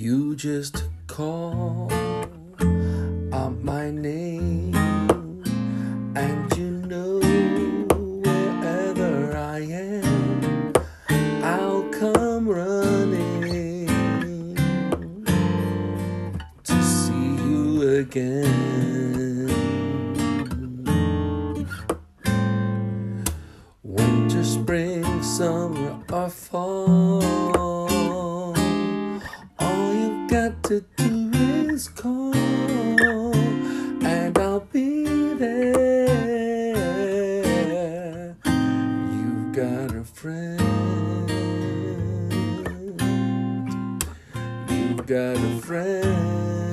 You just call out my name, and you know wherever I am, I'll come running to see you again. Winter, spring, summer, or fall, got to do is call, and I'll be there. You've got a friend. You've got a friend.